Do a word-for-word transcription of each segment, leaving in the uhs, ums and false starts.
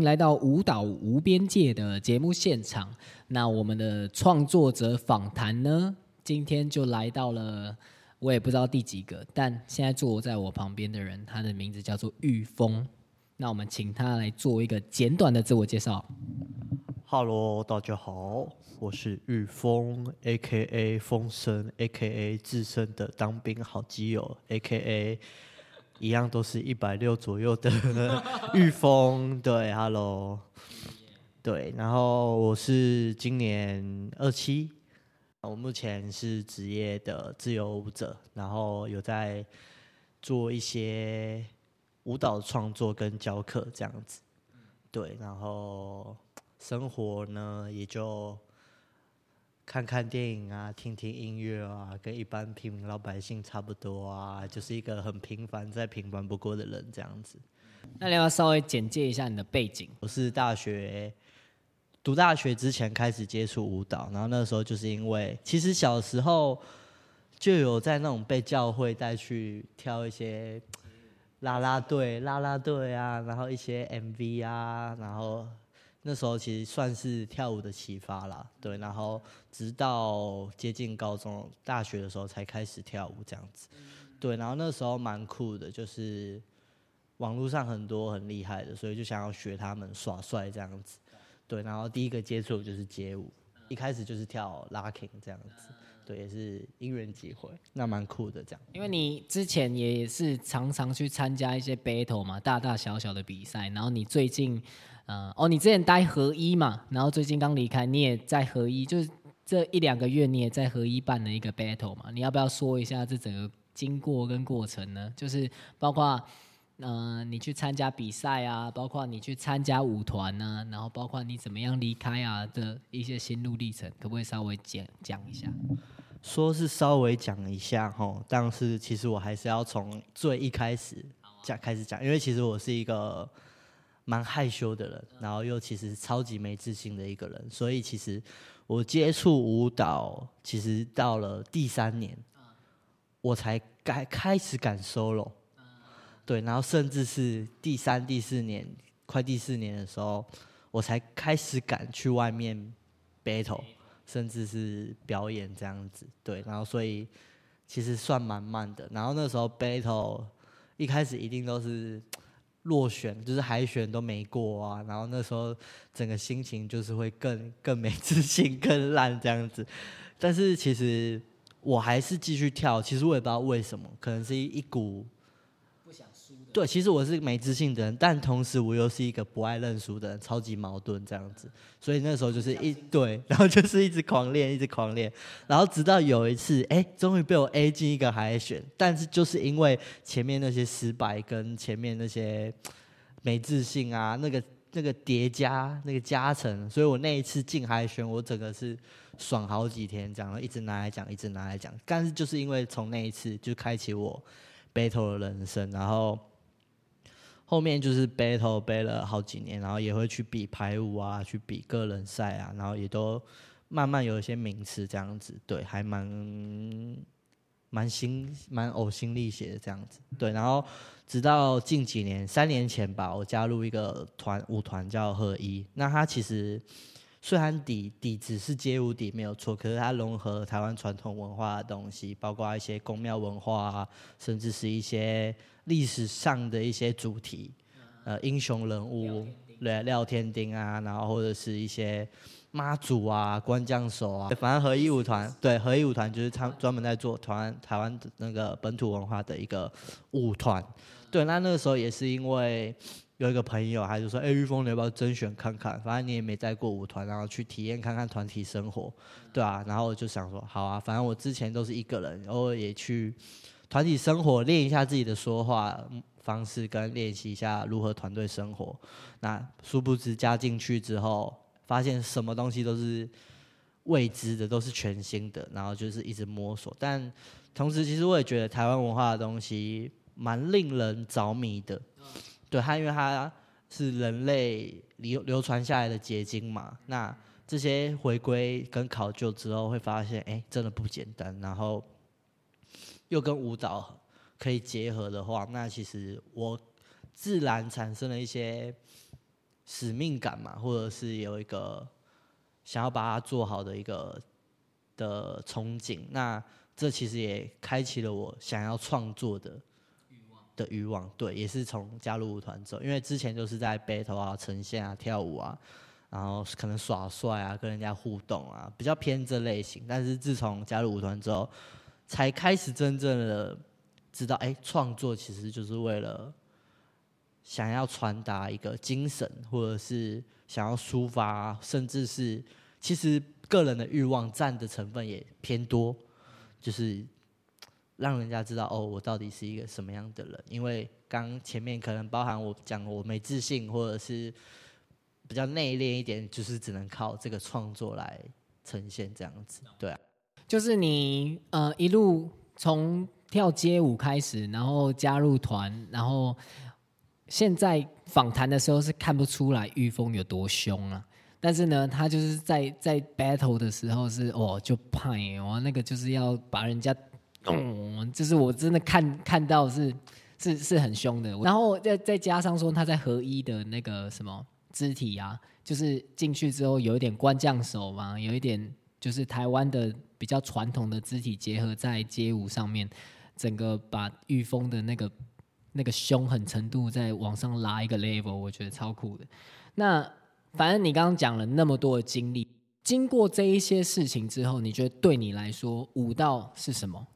迎来到舞蹈无边界的节目现场。那我们的创作者访谈呢，今天就来到了我也不知道第几个，但现在坐在我旁边的人，他的名字叫做玉峰。那我们请他来做一个简短的自我介绍。Hello， 大家好，我是玉峰 ，A K A 风声 ，A K A 自身的当兵好基友 ，A K A。一样都是一百六左右的玉峰，对 ，Hello， 对，然后我是今年二七，我目前是职业的自由舞者，然后有在做一些舞蹈创作跟教课这样子，对，然后生活呢也就看看电影啊，听听音乐啊，跟一般平民老百姓差不多啊，就是一个很平凡再平凡不过的人这样子。那你要稍微简介一下你的背景。我是大学读大学之前开始接触舞蹈，然后那时候就是因为其实小时候就有在那种被教会带去跳一些啦啦队、啦啦队啊，然后一些 M V 啊，然后。那时候其实算是跳舞的启发啦，对，然后直到接近高中、大学的时候才开始跳舞这样子，对，然后那时候蛮酷的，就是网络上很多很厉害的，所以就想要学他们耍帅这样子，对，然后第一个接触就是街舞，一开始就是跳 locking 这样子，对，也是因缘际会，那蛮酷的这样。因为你之前也是常常去参加一些 battle 嘛，大大小小的比赛，然后你最近。嗯、哦，你之前待合一嘛，然后最近刚离开，你也在合一，就是这一两个月你也在合一办了一个 battle 嘛，你要不要说一下这整个经过跟过程呢？就是包括、呃、你去参加比赛啊，包括你去参加舞团啊，然后包括你怎么样离开啊的一些心路历程，可不可以稍微讲讲一下？说是稍微讲一下吼，但是其实我还是要从最一开始讲、啊、开始讲，因为其实我是一个。蛮害羞的人，然后又其实超级没自信的一个人，所以其实我接触舞蹈，其实到了第三年，我才该开始敢 solo， 对，然后甚至是第三、第四年，快第四年的时候，我才开始敢去外面 battle， 甚至是表演这样子，对，然后所以其实算蛮慢的，然后那时候 battle 一开始一定都是。落选就是海选都没过啊，然后那时候整个心情就是会更更没自信、更烂这样子。但是其实我还是继续跳，其实我也不知道为什么，可能是一股不想输的。对，其实我是没自信的人，但同时我又是一个不爱认输的人，超级矛盾这样子。所以那时候就是一对，然后就是一直狂练，一直狂练，然后直到有一次，哎，终于被我 A 进一个海选，但是就是因为前面那些失败跟前面那些没自信啊，那个那个叠加那个加成，所以我那一次进海选，我整个是爽好几天这样，一直拿来讲，一直拿来讲。但是就是因为从那一次就开启我 battle 的人生，然后。后面就是 battle 背了好几年，然后也会去比排舞啊，去比个人赛啊，然后也都慢慢有一些名次这样子，对，还蛮蛮心蛮呕心沥血的这样子，对，然后直到近几年，三年前吧，我加入一个团舞团叫合一，那它其实虽然底底子是街舞底没有错，可是它融合台湾传统文化的东西，包括一些宫庙文化啊，甚至是一些。历史上的一些主题，呃，英雄人物，对，廖天丁啊，然后或者是一些妈祖啊、关将手啊，反正合一舞团，对，合一舞团就是他专门在做台湾台湾那个本土文化的一个舞团。对，那那个时候也是因为有一个朋友，他就说：“哎、欸，玉峰，你要不要甄选看看？反正你也没带过舞团，然后去体验看看团体生活，对啊，然后我就想说，好啊，反正我之前都是一个人，偶尔也去。团体生活练一下自己的说话方式，跟练习一下如何团队生活。那殊不知加进去之后，发现什么东西都是未知的，都是全新的，然后就是一直摸索。但同时，其实我也觉得台湾文化的东西蛮令人着迷的。对，它因为它是人类流流传下来的结晶嘛。那这些回归跟考究之后，会发现，哎、欸，真的不简单。然后。又跟舞蹈可以结合的话，那其实我自然产生了一些使命感嘛，或者是有一个想要把它做好的一个的憧憬。那这其实也开启了我想要创作的的欲望。对，也是从加入舞团之后，因为之前就是在 battle 啊、呈现啊、跳舞啊，然后可能耍帅啊、跟人家互动啊，比较偏这类型。但是自从加入舞团之后，才开始真正的知道，哎，创作其实就是为了想要传达一个精神，或者是想要抒发，甚至是其实个人的欲望占的成分也偏多，就是让人家知道哦，我到底是一个什么样的人。因为刚前面可能包含我讲我没自信，或者是比较内敛一点，就是只能靠这个创作来呈现这样子。对啊，就是你呃一路从跳街舞开始，然后加入团，然后现在访谈的时候是看不出来玉峰有多凶啊，但是呢，他就是在在 battle 的时候是哦就派哦，那个就是要把人家，嗯，就是我真的看看到是是是很凶的。然后再再加上说他在合一的那个什么肢体啊，就是进去之后有一点官将手嘛，有一点就是台湾的比较传统的肢体结合在街舞上面，整个把玉峰的那个。那个凶狠程度再往上拉一个 level， 我觉得超酷的。那反正你刚刚讲了那么多的经历，经过这一些事情之后，你觉得对你来说舞蹈是什么？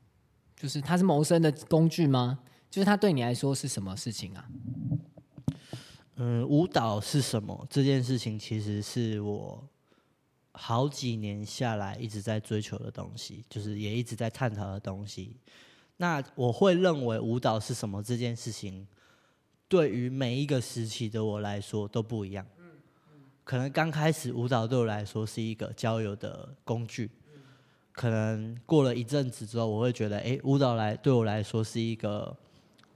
就是它是谋生的工具吗？就是它对你来说是什么事情啊？嗯，舞蹈是什么这件事情，其实是我好几年下来一直在追求的东西，就是也一直在探讨的东西。那我会认为舞蹈是什么这件事情，对于每一个时期的我来说都不一样。可能刚开始舞蹈对我来说是一个交友的工具，可能过了一阵子之后，我会觉得，哎，舞蹈来对我来说是一个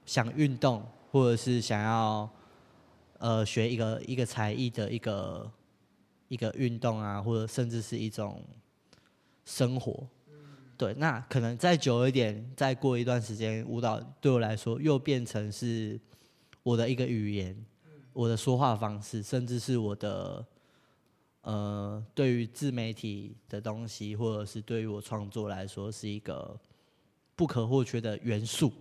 想运动，或者是想要呃学一个一个才艺的一个一个运动啊，或者甚至是一种生活。对，那可能再久一点，再过一段时间，舞蹈对我来说又变成是我的一个语言，我的说话方式，甚至是我的呃，对于自媒体的东西，或者是对于我创作来说，是一个不可或缺的元素，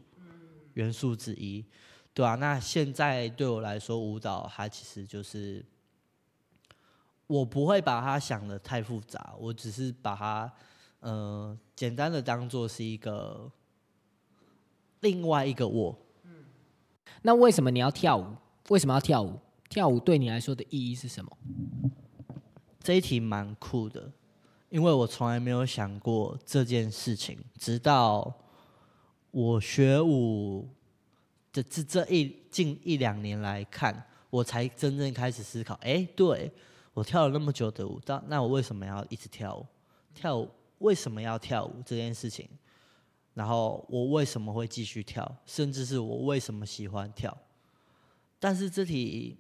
元素之一，对啊，那现在对我来说，舞蹈它其实就是我不会把它想得太复杂，我只是把它。呃，简单的当作是一个另外一个我。嗯，那为什么你要跳舞？为什么要跳舞？跳舞对你来说的意义是什么？这一题蛮酷的，因为我从来没有想过这件事情，直到我学舞的这这一近一两年来看，我才真正开始思考。哎、欸，对，我跳了那么久的舞，那我为什么要一直跳舞？跳舞。为什么要跳舞这件事情，然后我为什么会继续跳，甚至是我为什么喜欢跳。但是这题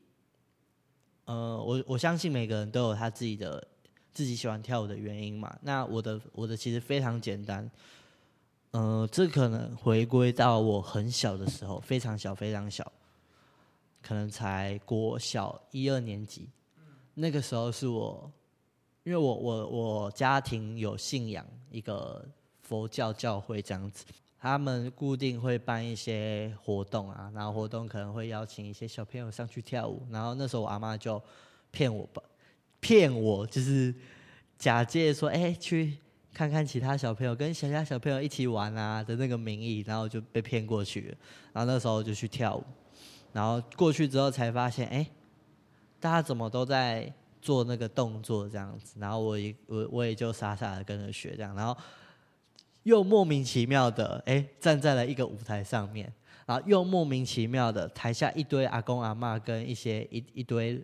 呃我我相信每个人都有他自己的自己喜欢跳舞的原因嘛。那我的我的其实非常简单，呃这可能回归到我很小的时候，非常小非常小，可能才国小一二年级，那个时候是我因为我我我家庭有信仰一个佛教教会这样子，他们固定会办一些活动啊，然后活动可能会邀请一些小朋友上去跳舞，然后那时候我阿妈就骗我吧，骗我就是假借说哎、欸、去看看其他小朋友，跟其他小朋友一起玩啊的那个名义，然后我就被骗过去了，然后那时候我就去跳舞，然后过去之后才发现哎、欸，大家怎么都在。做那个动作这样子，然后我也 我, 我也就傻傻的跟着学这样，然后又莫名其妙的哎、欸、站在了一个舞台上面，然后又莫名其妙的台下一堆阿公阿嬷跟一些 一, 一堆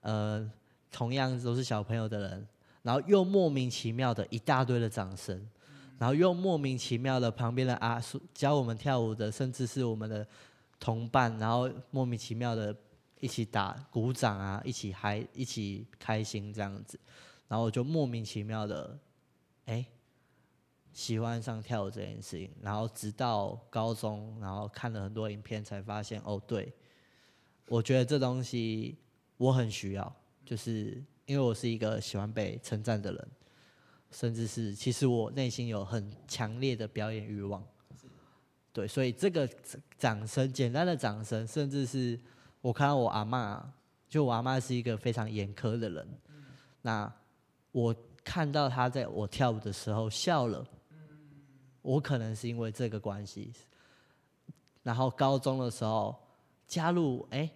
呃同样都是小朋友的人，然后又莫名其妙的一大堆的掌声，然后又莫名其妙的旁边的阿叔教我们跳舞的，甚至是我们的同伴，然后莫名其妙的。一起打鼓掌啊，一起嗨，一起开心这样子，然后我就莫名其妙的，哎、欸，喜欢上跳舞这件事情。然后直到高中，然后看了很多影片，才发现哦，对，我觉得这东西我很需要，就是因为我是一个喜欢被称赞的人，甚至是其实我内心有很强烈的表演欲望，对，所以这个掌声，简单的掌声，甚至是我看到我阿嬷，就我阿嬷是一个非常严苛的人，那我看到她在我跳舞的时候笑了，我可能是因为这个关系，然后高中的时候加入哎、欸，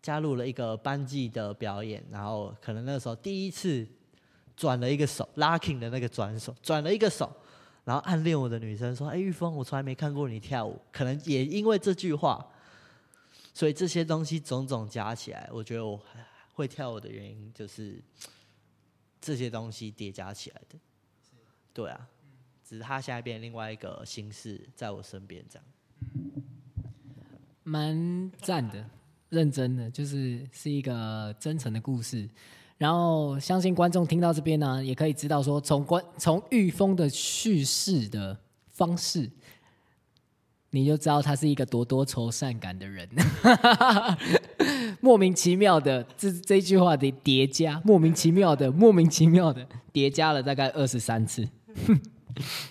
加入了一个班级的表演，然后可能那时候第一次转了一个手 ，locking 的那个转手，转了一个手，然后暗恋我的女生说：“哎、欸，玉峰，我从来没看过你跳舞。”可能也因为这句话，所以这些东西种种加起来，我觉得我会跳舞的原因就是这些东西叠加起来的。对啊。只是他现在变另外一个形式在我身边，这样蛮赞的，认真的，就是是一个真诚的故事。然后相信观众听到这边呢、啊，也可以知道说，从观从玉峰的叙事的方式，你就知道他是一个多多愁善感的人，莫名其妙的这这句话的叠加，莫名其妙的，莫名其妙的叠加了大概二十三次。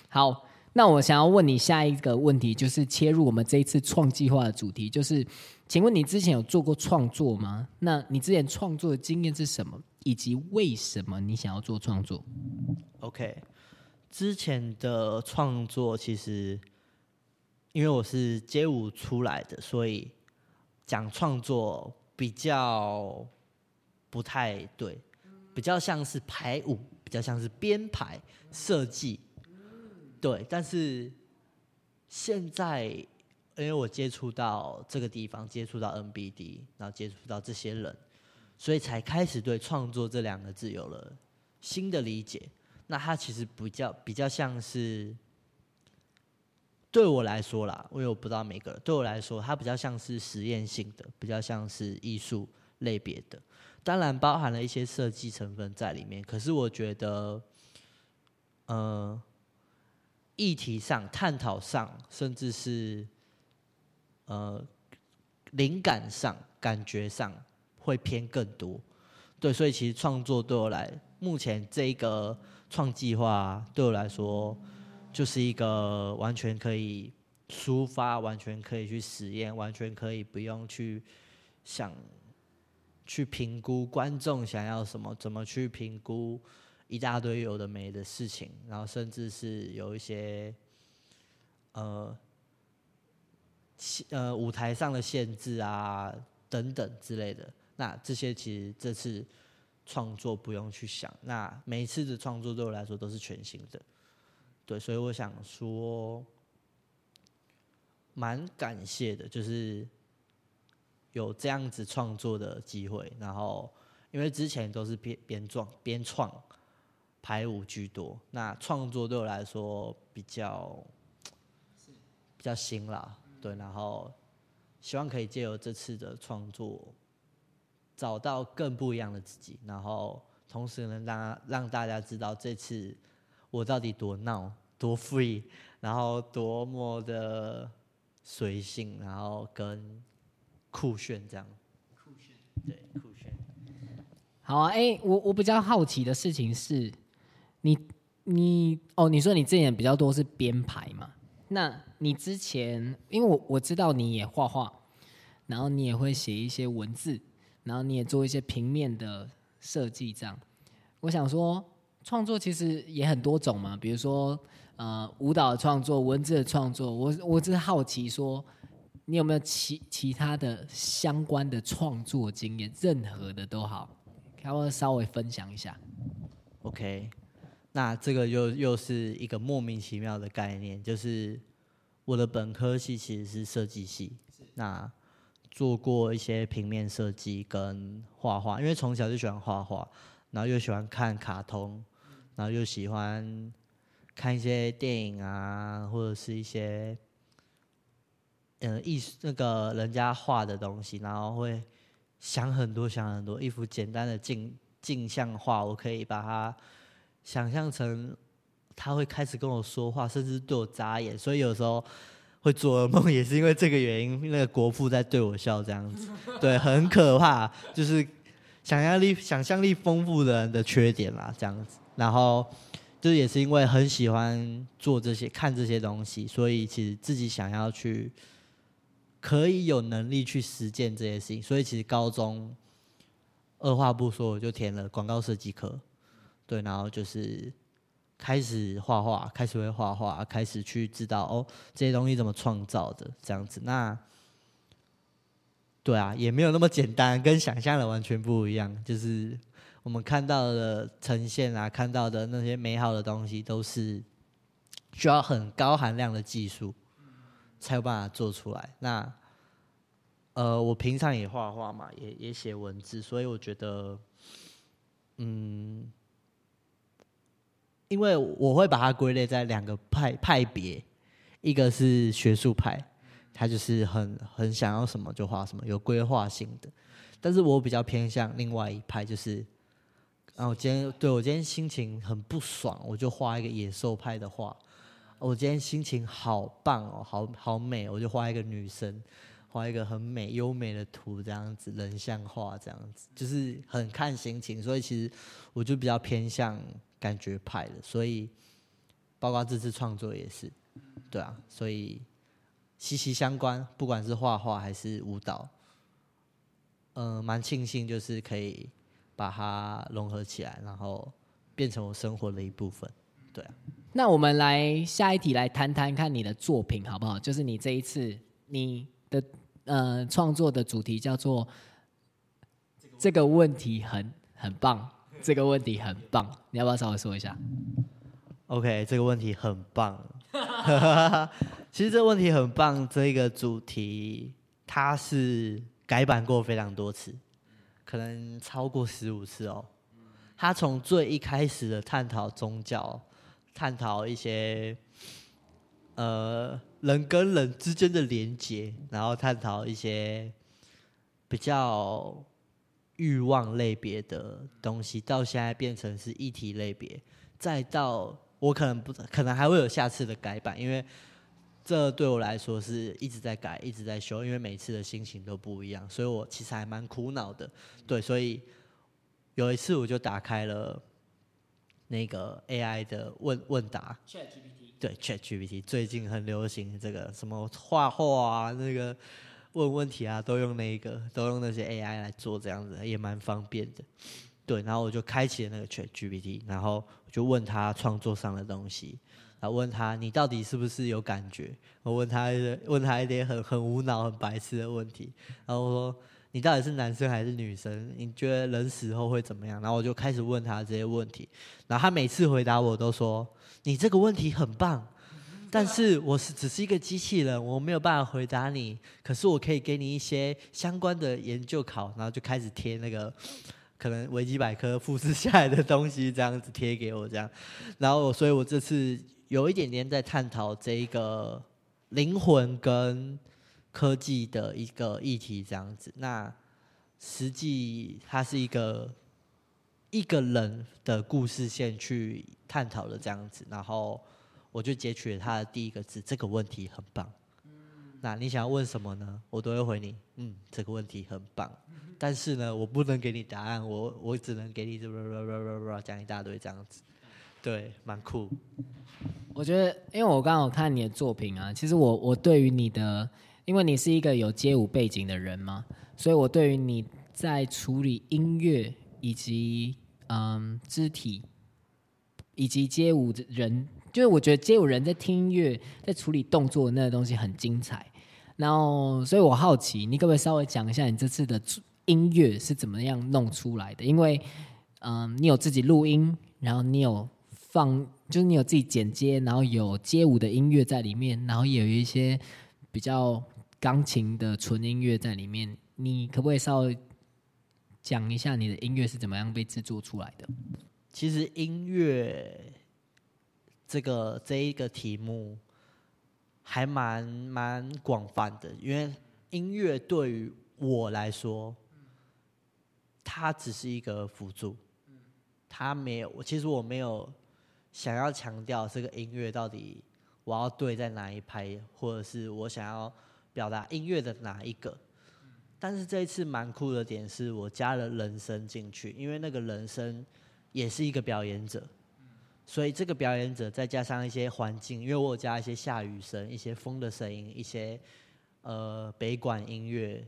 好，那我想要问你下一个问题，就是切入我们这一次创计划的主题，就是请问你之前有做过创作吗？那你之前创作的经验是什么，以及为什么你想要做创作？ OK， 之前的创作其实因为我是街舞出来的，所以讲创作比较不太对，比较像是排舞，比较像是编排设计，对。但是现在因为我接触到这个地方，接触到 N B D， 然后接触到这些人，所以才开始对创作这两个字有了新的理解。那它其实比较比较像是，对我来说啦，因为我不知道每个人，对我来说它比较像是实验性的，比较像是艺术类别的，当然包含了一些设计成分在里面。可是我觉得，呃，议题上、探讨上，甚至是呃灵感上、感觉上，会偏更多。对，所以其实创作对我来，目前这个创计划对我来说，就是一个完全可以抒发、完全可以去实验、完全可以不用去想。去评估观众想要什么，怎么去评估一大堆有的没的事情，然后甚至是有一些呃呃舞台上的限制啊等等之类的。那这些其实这次创作不用去想，那每一次的创作对我来说都是全新的，对，所以我想说蛮感谢的，就是有这样子创作的机会。然后因为之前都是编创编创排舞居多，那创作对我来说比较比较新啦，对。然后希望可以借由这次的创作找到更不一样的自己，然后同时能让让大家知道这次我到底多闹多 free， 然后多么的随性，然后跟酷炫这样，酷炫，对，酷炫。好啊，哎、欸，我我比较好奇的事情是，你你哦，你说你之前比较多是编排嘛？那你之前，因为我我知道你也画画，然后你也会写一些文字，然后你也做一些平面的设计，这样。我想说，创作其实也很多种嘛，比如说呃舞蹈的创作、文字的创作，我我只是好奇说。你有没有 其, 其他的相关的创作经验？任何的都好，可不可以稍微分享一下 ？OK， 那这个又又是一个莫名其妙的概念，就是我的本科系其实是设计系，那做过一些平面设计跟画画，因为从小就喜欢画画，然后又喜欢看卡通，然后又喜欢看一些电影啊，或者是一些。嗯，艺术那个人家画的东西，然后会想很多想很多。一幅简单的镜镜像画，我可以把它想象成他会开始跟我说话，甚至对我眨眼。所以有时候会做噩梦也是因为这个原因，那个国父在对我笑这样子，对，很可怕，就是想象力想象力丰富的人的缺点啦，这样子。然后就是也是因为很喜欢做这些看这些东西，所以其实自己想要去可以有能力去实践这些事情，所以其实高中二话不说我就填了广告设计科，对，然后就是开始画画，开始会画画，开始去知道哦这些东西怎么创造的这样子。那对啊，也没有那么简单，跟想象的完全不一样，就是我们看到的呈现啊，看到的那些美好的东西都是需要很高含量的技术才有办法做出来。那呃，我平常也画画嘛，也也写文字，所以我觉得，嗯，因为我会把它归类在两个派派别，一个是学术派，他就是很很想要什么就画什么，有规划性的；但是我比较偏向另外一派，就是，啊，我今天对我今天心情很不爽，我就画一个野兽派的画；我今天心情好棒哦，好好美，我就画一个女生。画一个很美优美的图，这样子人像画，这样子就是很看心情，所以其实我就比较偏向感觉派的，所以包括这次创作也是，对啊，所以息息相关，不管是画画还是舞蹈，呃，蛮庆幸就是可以把它融合起来，然后变成我生活的一部分，对啊。那我们来下一题来谈谈看你的作品好不好？就是你这一次你的呃创作的主题叫做这个问题很很棒，这个问题很棒，你要不要稍微说一下 ？OK， 这个问题很棒。其实这个问题很棒，这个主题它是改版过非常多次，可能超过十五次哦。它从最一开始的探讨宗教，探讨一些呃。人跟人之间的连结，然后探讨一些比较欲望类别的东西，到现在变成是议题类别，再到我可能不可能还会有下次的改版，因为这对我来说是一直在改，一直在修，因为每次的心情都不一样，所以我其实还蛮苦恼的。对，所以有一次我就打开了那个 A I 的问问答。对 ChatGPT 最近很流行这个什么画画啊，那个问问题啊，都用那个都用那些 A I 来做，这样子也蛮方便的。对，然后我就开启了那个 ChatGPT， 然后我就问他创作上的东西，然后问他你到底是不是有感觉？我问他问他一点很很无脑很白痴的问题，然后我说你到底是男生还是女生？你觉得人死后会怎么样？然后我就开始问他这些问题，然后他每次回答我都说你这个问题很棒，但是我是只是一个机器人，我没有办法回答你，可是我可以给你一些相关的研究考，然后就开始贴那个可能维基百科复制下来的东西，这样子贴给我这样，然后所以我这次有一点点在探讨这一个灵魂跟科技的一个议题这样子。那实际它是一个一个人的故事线去探讨的这样子，然后我就截取了他的第一个字，这个问题很棒。那你想要问什么呢？我都会回你，嗯，这个问题很棒，但是呢，我不能给你答案，我我只能给你讲一大堆这样子，对，蛮酷。我觉得，因为我刚好看你的作品啊，其实我我对于你的，因为你是一个有街舞背景的人嘛，所以我对于你在处理音乐。以及嗯，肢体，以及街舞人，就是我觉得街舞人在听音乐、在处理动作的那个东西很精彩。然后，所以我好奇，你可不可以稍微讲一下你这次的音乐是怎么样弄出来的？因为嗯，你有自己录音，然后你有放，就是你有自己剪接，然后有街舞的音乐在里面，然后也有一些比较钢琴的纯音乐在里面。你可不可以稍微讲一下你的音乐是怎么样被制作出来的？其实音乐这个这一个题目还蛮蛮广泛的，因为音乐对于我来说，它只是一个辅助，它没有。其实我没有想要强调这个音乐到底我要对在哪一拍，或者是我想要表达音乐的哪一个。但是这一次蛮酷的点是我加了人声进去，因为那个人声也是一个表演者，所以这个表演者再加上一些环境，因为我有加一些下雨声、一些风的声音、一些呃北管音乐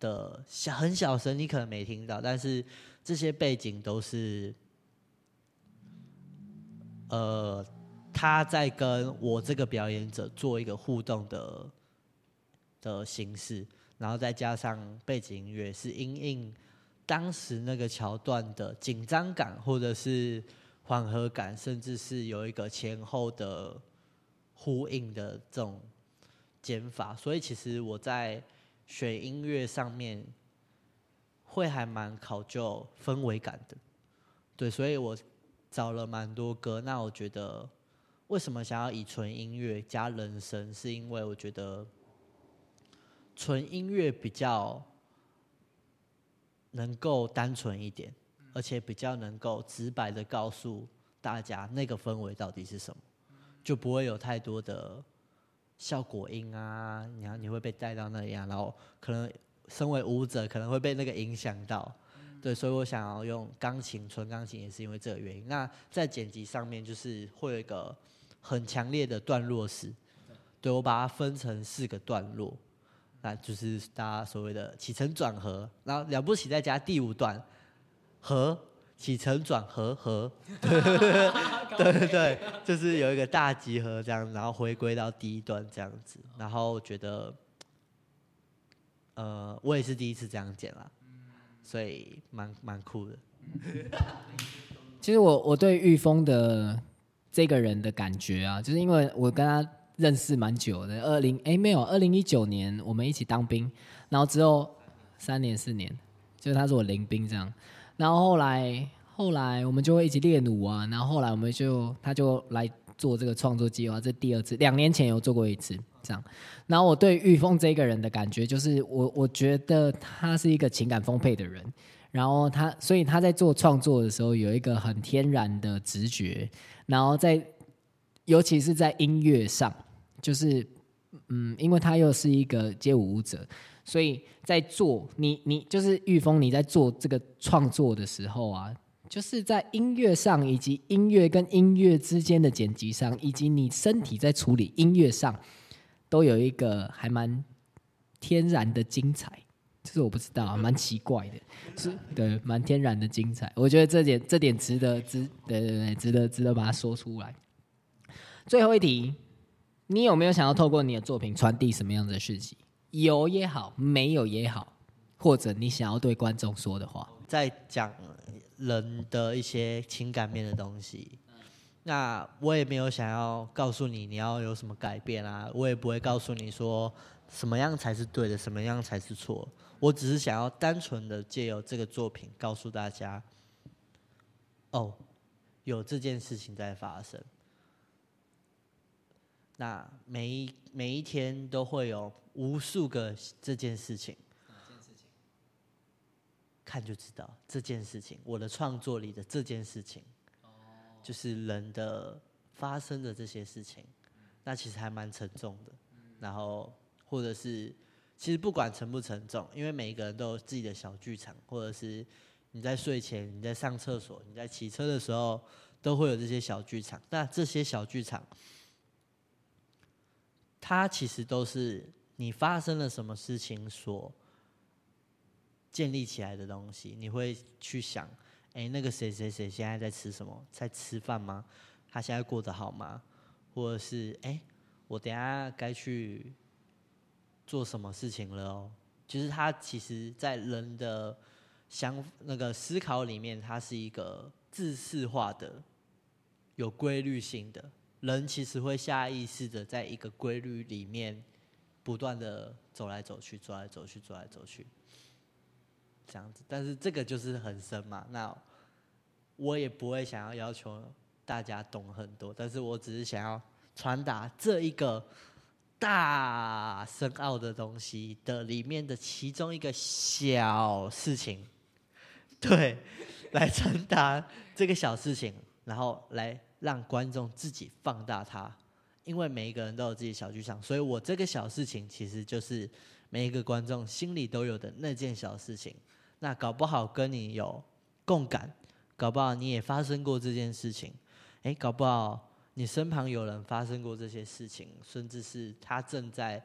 的小很小声，你可能没听到，但是这些背景都是呃他在跟我这个表演者做一个互动的的形式。然后再加上背景音乐是因应当时那个桥段的紧张感或者是缓和感，甚至是有一个前后的呼应的这种剪法。所以其实我在选音乐上面会还蛮考究氛围感的，对，所以我找了蛮多歌。那我觉得为什么想要以纯音乐加人声，是因为我觉得纯音乐比较能够单纯一点，而且比较能够直白的告诉大家那个氛围到底是什么，就不会有太多的效果音啊，然后你会被带到那里啊，然后可能身为舞者可能会被那个影响到，对，所以我想要用钢琴，纯钢琴也是因为这个原因。那在剪辑上面就是会有一个很强烈的段落式，对，我把它分成四个段落。那就是大家所谓的起承转合，然后了不起再加第五段合，起承转合合，对对 对, 对，就是有一个大集合这样，然后回归到第一段这样子。然后我觉得，呃，我也是第一次这样剪啦，所以蛮蛮酷的。其实我我对玉峰的这个人的感觉啊，就是因为我跟他认识蛮久的，二零哎没有，二零一九年我们一起当兵，然后之后三年四年，就是他是我临兵这样，然后后来后来我们就会一起练舞啊，然后后来我们就他就来做这个创作计划，这第二次，两年前有做过一次这样。然后我对玉峰这个人的感觉就是我我觉得他是一个情感丰沛的人，然后他所以他在做创作的时候有一个很天然的直觉，然后在尤其是在音乐上。就是，嗯，因为他又是一个街舞舞者，所以在做你你就是玉峰，你在做这个创作的时候啊，就是在音乐上，以及音乐跟音乐之间的剪辑上，以及你身体在处理音乐上，都有一个还蛮天然的精彩。这是我不知道、啊，蛮奇怪的，是对，蛮天然的精彩。我觉得这点这点值得值，对对对，值得值得把它说出来。最后一题。你有没有想要透过你的作品传递什么样的讯息？有也好，没有也好，或者你想要对观众说的话。在讲人的一些情感面的东西，那我也没有想要告诉你你要有什么改变啊，我也不会告诉你说什么样才是对的，什么样才是错。我只是想要单纯的借由这个作品告诉大家，哦，有这件事情在发生。那每一每一天都会有无数个这件事情，看就知道这件事情，我的创作里的这件事情，就是人的发生的这些事情，那其实还蛮沉重的。然后或者是其实不管沉不沉重，因为每一个人都有自己的小剧场，或者是你在睡前、你在上厕所、你在骑车的时候，都会有这些小剧场。那这些小剧场。它其实都是你发生了什么事情所建立起来的东西。你会去想，哎，那个谁谁谁现在在吃什么？在吃饭吗？他现在过得好吗？或者是，哎，我等一下该去做什么事情了哦。就是它其实，在人的想那个思考里面，它是一个自式化的、有规律性的。人其实会下意识的在一个规律里面不断的走来走去，走来走去，走来走去，这样子。但是这个就是很深嘛，那我也不会想要要求大家懂很多，但是我只是想要传达这一个大深奥的东西的里面的其中一个小事情，对，来传达这个小事情，然后来。让观众自己放大它，因为每一个人都有自己小剧场，所以我这个小事情其实就是每一个观众心里都有的那件小事情。那搞不好跟你有共感，搞不好你也发生过这件事情，哎，搞不好你身旁有人发生过这些事情，甚至是它正在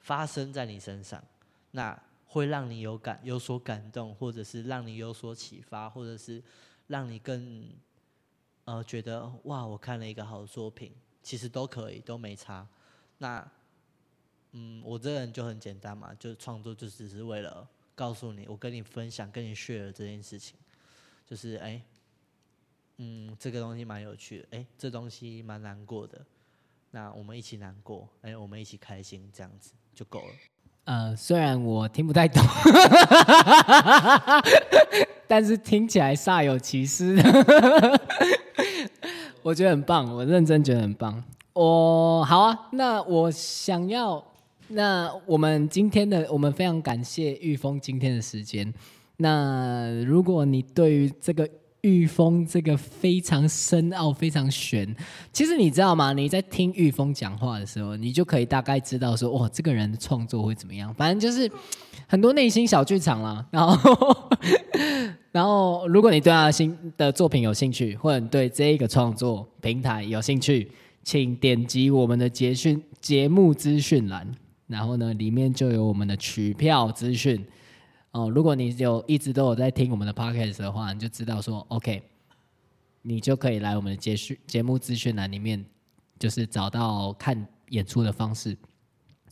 发生在你身上，那会让你有感有所感动，或者是让你有所启发，或者是让你更呃觉得哇，我看了一个好作品。其实都可以，都没差。那，嗯，我这个人就很简单嘛，就创作就只是为了告诉你，我跟你分享，跟你 share 这件事情，就是哎、欸，嗯，这个东西蛮有趣的，哎、欸，这东西蛮难过的，那我们一起难过，哎、欸，我们一起开心，这样子就够了。呃，虽然我听不太懂，但是听起来煞有其事。我觉得很棒，我认真觉得很棒。哦，好啊，那我想要，那我们今天的，我们非常感谢玉峰今天的时间。那如果你对于这个玉峰这个非常深奥、非常玄，其实你知道吗？你在听玉峰讲话的时候，你就可以大概知道说，哇，这个人的创作会怎么样。反正就是很多内心小剧场啦。然后，然后，如果你对他的作品有兴趣，或者你对这一个创作平台有兴趣，请点击我们的节讯节目资讯栏，然后呢，里面就有我们的取票资讯。哦，如果你有一直都有在听我们的 podcast 的话，你就知道说 ，OK， 你就可以来我们的节讯节目资讯栏里面，就是找到看演出的方式。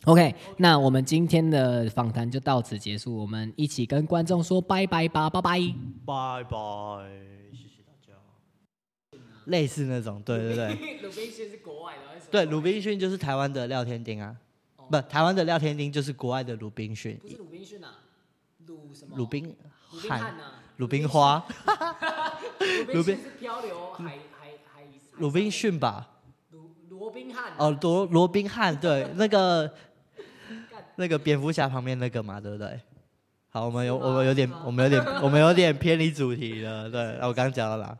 OK， 那我们今天的访谈就到此结束，我们一起跟观众说拜拜吧，拜拜，拜拜，谢谢大家。类似那种，对对对。鲁滨逊是国外的，对，鲁滨逊就是台湾的廖添丁啊，哦、不，台湾的廖添丁就是国外的鲁滨逊，不是鲁滨逊啊。鲁什么？鲁冰汉啊，鲁冰花，鲁冰是漂流海海海。鲁滨逊吧？罗罗宾汉。哦，罗罗宾汉，对，那个那个蝙蝠侠旁边那个嘛，对不对？好，我们有我们有点我们有点我们有点偏离主题了，对，我刚刚讲到哪？